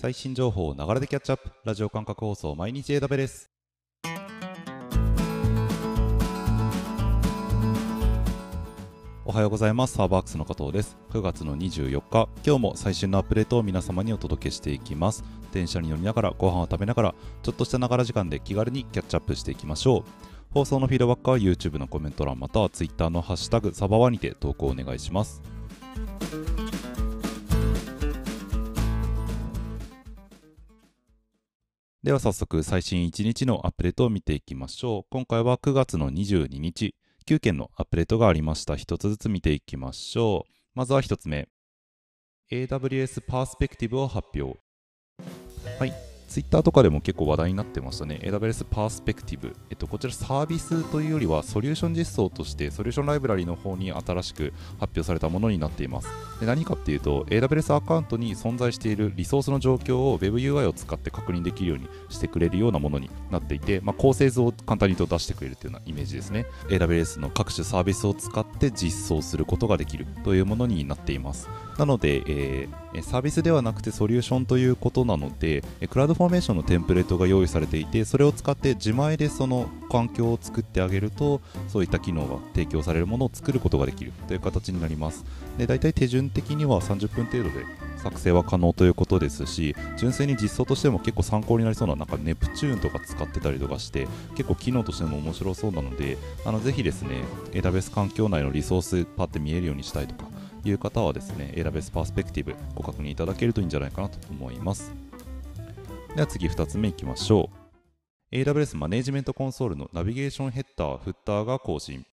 最新情報をながらでキャッチアップ、ラジオ感覚放送、毎日 AWS です。おはようございます。サーバーアークスの加藤です。9月の24日、今日も最新のアップデートを皆様にお届けしていきます。電車に乗りながら、ご飯を食べながら、ちょっとしたながら時間で気軽にキャッチアップしていきましょう。放送のフィードバックは YouTube のコメント欄または Twitter のハッシュタグサバワにて投稿お願いします。では早速最新1日のアップデートを見ていきましょう。今回は9月の22日。9件のアップデートがありました。1つずつ見ていきましょう。まずは1つ目。AWS パースペクティブを発表。はい。Twitter とかでも結構話題になってましたね。AWS パースペクティブ。こちらサービスというよりはソリューション実装としてソリューションライブラリの方に新しく発表されたものになっています。で、何かっていうと AWS アカウントに存在しているリソースの状況を WebUI を使って確認できるようにしてくれるようなものになっていて、構成図を簡単に言うと出してくれるというようなイメージですね。AWS の各種サービスを使って実装することができるというものになっています。なので、サービスではなくてソリューションということなので、クラウドフォーメーションのテンプレートが用意されていて、それを使って自前でその環境を作ってあげると、そういった機能が提供されるものを作ることができるという形になります。で、大体手順的には30分程度で作成は可能ということですし、純粋に実装としても結構参考になりそうな、なんか Neptune とか使ってたりとかして、結構機能としても面白そうなので、ぜひですね、AWS 環境内のリソースパッて見えるようにしたいとかいう方はですね、AWS パースペクティブご確認いただけるといいんじゃないかなと思います。では次2つ目いきましょう。 AWS マネージメントコンソールのナビゲーションヘッダー、フッターが更新。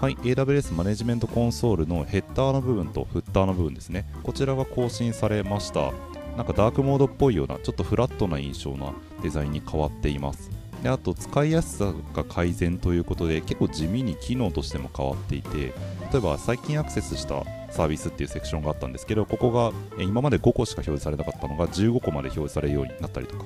はい、AWS マネジメントコンソールのヘッダーの部分とフッターの部分ですね。こちらが更新されました。なんかダークモードっぽいような、ちょっとフラットな印象なデザインに変わっています。で、あと使いやすさが改善ということで、結構地味に機能としても変わっていて、例えば最近アクセスしたサービスっていうセクションがあったんですけど、ここが今まで5個しか表示されなかったのが15個まで表示されるようになったりとか。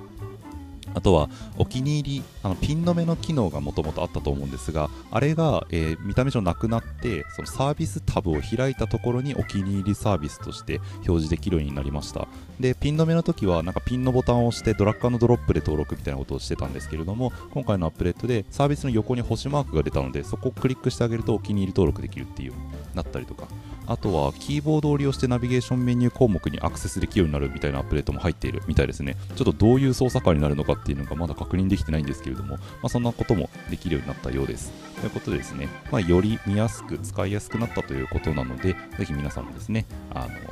あとはお気に入り、ピン止めの機能がもともとあったと思うんですが、あれが、見た目上なくなって、そのサービスタブを開いたところにお気に入りサービスとして表示できるようになりました。で、ピン止めの時はなんかピンのボタンを押してドラッグ&ドロップで登録みたいなことをしてたんですけれども、今回のアップデートでサービスの横に星マークが出たので、そこをクリックしてあげるとお気に入り登録できるっていうようになったりとか、あとはキーボードを利用してナビゲーションメニュー項目にアクセスできるようになるみたいなアップデートも入っているみたいですね。ちょっとどういう操作感になるのかっていうのがまだ確認できてないんですけれども、そんなこともできるようになったようです。ということでですね、より見やすく使いやすくなったということなので、ぜひ皆さんもですね、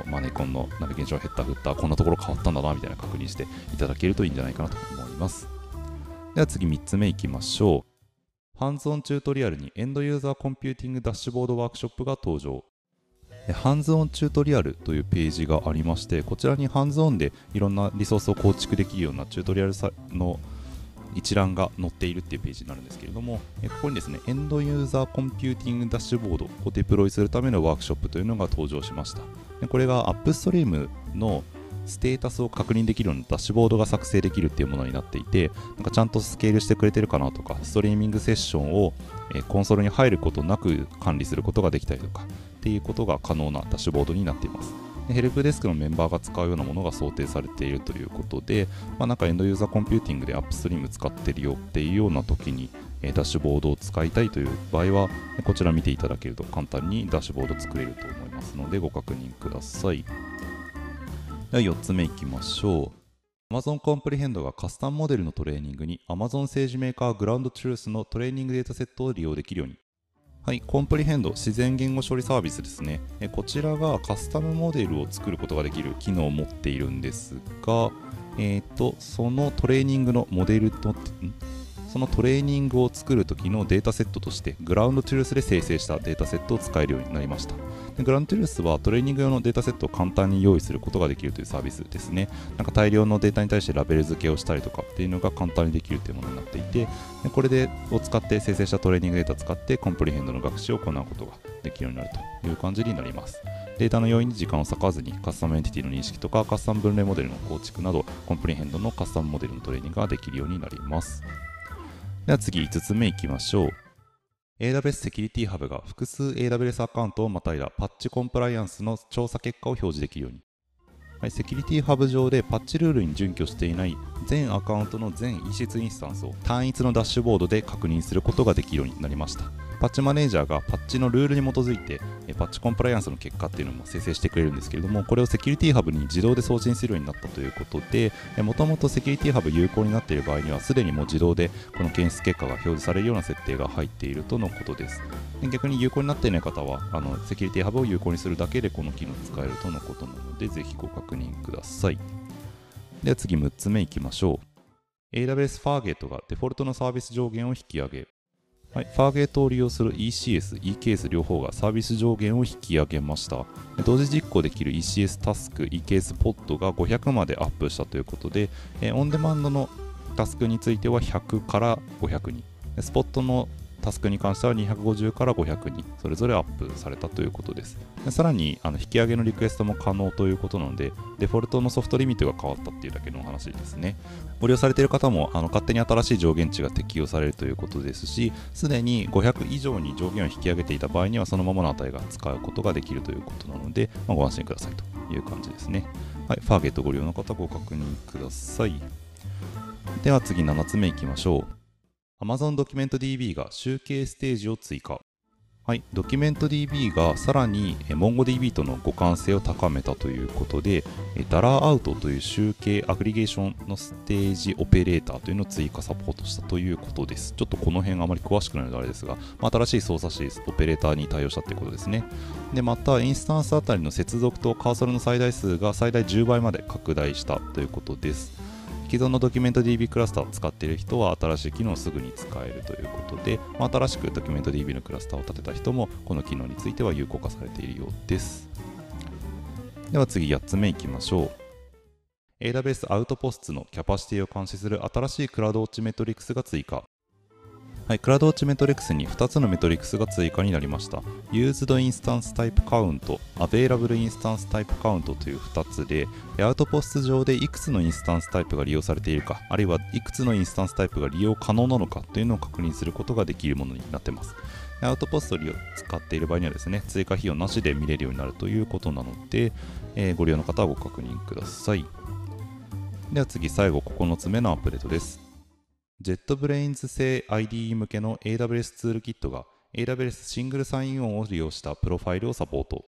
マネコンのナビゲーションヘッダーフッター、こんなところ変わったんだなみたいな確認していただけるといいんじゃないかなと思います。では次3つ目いきましょう。ハンズオンチュートリアルにエンドユーザーコンピューティングダッシュボードワークショップが登場。ハンズオンチュートリアルというページがありまして、こちらにハンズオンでいろんなリソースを構築できるようなチュートリアルの一覧が載っているっていうページになるんですけれども、ここにですね、エンドユーザーコンピューティングダッシュボードをデプロイするためのワークショップというのが登場しました。これがアップストリームのステータスを確認できるようなダッシュボードが作成できるっていうものになっていて、なんかちゃんとスケールしてくれてるかなとか、ストリーミングセッションをコンソールに入ることなく管理することができたりとかっていうことが可能なダッシュボードになっています。で、ヘルプデスクのメンバーが使うようなものが想定されているということで、なんかエンドユーザーコンピューティングでアップストリーム使ってるよっていうような時にダッシュボードを使いたいという場合は、こちら見ていただけると簡単にダッシュボード作れると思いますので、ご確認ください。では4つ目いきましょう。 Amazon Comprehend がカスタムモデルのトレーニングに Amazon SageMaker Ground Truth のトレーニングデータセットを利用できるように。はい、Comprehend 自然言語処理サービスですね。こちらがカスタムモデルを作ることができる機能を持っているんですが、そのトレーニングのモデルと、そのトレーニングを作るときのデータセットとして、グラウンドトゥルースで生成したデータセットを使えるようになりました。で、グラウンドトゥルースはトレーニング用のデータセットを簡単に用意することができるというサービスですね。なんか大量のデータに対してラベル付けをしたりとかっていうのが簡単にできるというものになっていて、で、これを使って生成したトレーニングデータを使ってコンプリヘンドの学習を行うことができるようになるという感じになります。データの要因に時間を割かずにカスタムエンティティの認識とかカスタム分類モデルの構築など、コンプリヘンドのカスタムモデルのトレーニングができるようになります。では次5つ目いきましょう。 AWS セキュリティハブが複数 AWS アカウントをまたいだパッチコンプライアンスの調査結果を表示できるように。セキュリティハブ上でパッチルールに準拠していない全アカウントの全異質インスタンスを単一のダッシュボードで確認することができるようになりました。パッチマネージャーがパッチのルールに基づいてパッチコンプライアンスの結果っていうのも生成してくれるんですけれども、これをセキュリティハブに自動で送信するようになったということで、もともとセキュリティハブ有効になっている場合にはすでにもう自動でこの検出結果が表示されるような設定が入っているとのことです。逆に有効になっていない方はセキュリティハブを有効にするだけでこの機能使えるとのことなので、ぜひご確認ください。では次6つ目いきましょう。 AWS Fargate がデフォルトのサービス上限を引き上げ。Fargate を利用する ECS、EKS 両方がサービス上限を引き上げました。同時実行できる ECS タスク、EKS ポッドが500までアップしたということで、オンデマンドのタスクについては100から500に、スポットのタスクに関しては250から500にそれぞれアップされたということです。でさらに引き上げのリクエストも可能ということなので、デフォルトのソフトリミットが変わったっていうだけの話ですね。ご利用されている方も勝手に新しい上限値が適用されるということですし、すでに500以上に上限を引き上げていた場合にはそのままの値が使うことができるということなので、ご安心くださいという感じですね。Fargate ご利用の方ご確認ください。では次7つ目いきましょう。Amazon DocumentDB が集計ステージを追加。DocumentDB がさらに MongoDB との互換性を高めたということで、$out という集計アグリゲーションのステージオペレーターというのを追加サポートしたということです。ちょっとこの辺あまり詳しくないのであれですが、新しい操作肢オペレーターに対応したということですね。で、またインスタンスあたりの接続とカーソルの最大数が最大10倍まで拡大したということです。既存の DocumentDB クラスターを使っている人は新しい機能をすぐに使えるということで、新しく DocumentDB のクラスターを立てた人もこの機能については有効化されているようです。では次8つ目いきましょう。 AWS Outposts のキャパシティを監視する新しいクラウドウォッチメトリクスが追加。クラウドウォッチメトリクスに2つのメトリクスが追加になりました。Used Instance Type Count、Available Instance Type Count という2つで、Outposts 上でいくつのインスタンスタイプが利用されているか、あるいはいくつのインスタンスタイプが利用可能なのかというのを確認することができるものになっています。Outposts を使っている場合にはですね、追加費用なしで見れるようになるということなので、ご利用の方はご確認ください。では次、最後9つ目のアップデートです。JetBrains 製 IDE 向けの AWS ツールキットが AWS シングルサインオンを利用したプロファイルをサポート。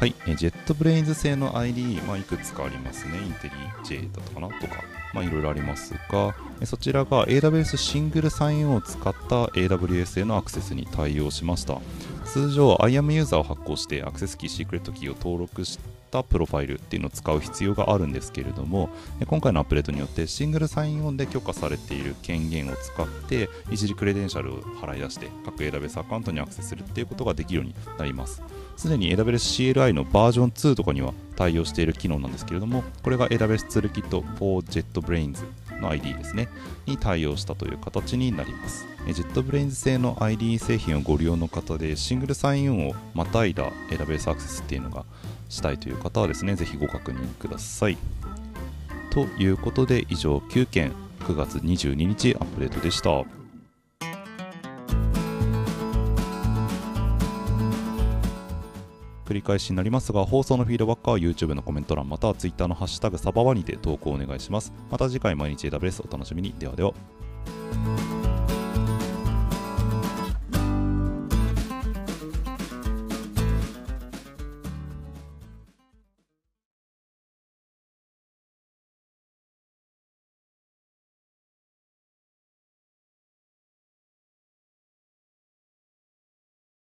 JetBrains 製の IDE、いくつかありますね。インテリ J だったかなとか、いろいろありますが、そちらが AWS シングルサインオンを使った AWS へのアクセスに対応しました。通常、IAM ユーザーを発行してアクセスキー、シークレットキーを登録したプロファイルっていうのを使う必要があるんですけれども、今回のアップデートによってシングルサインオンで許可されている権限を使って一時クレデンシャルを払い出して各 AWS アカウントにアクセスするっていうことができるようになります。すでに AWS CLI のバージョン2とかには対応している機能なんですけれども、これが AWS ツールキット for JetBrains の IDE ですね、に対応したという形になります。JetBrains 製の IDE 製品をご利用の方でシングルサインオンをまたいだ AWS アクセスっていうのがしたいという方はですね、ぜひご確認ください。ということで以上9件9月22日アップデートでした。繰り返しになりますが、放送のフィードバックは YouTube のコメント欄または Twitter のハッシュタグサバワにて投稿お願いします。また次回毎日 AWS お楽しみに。ではでは。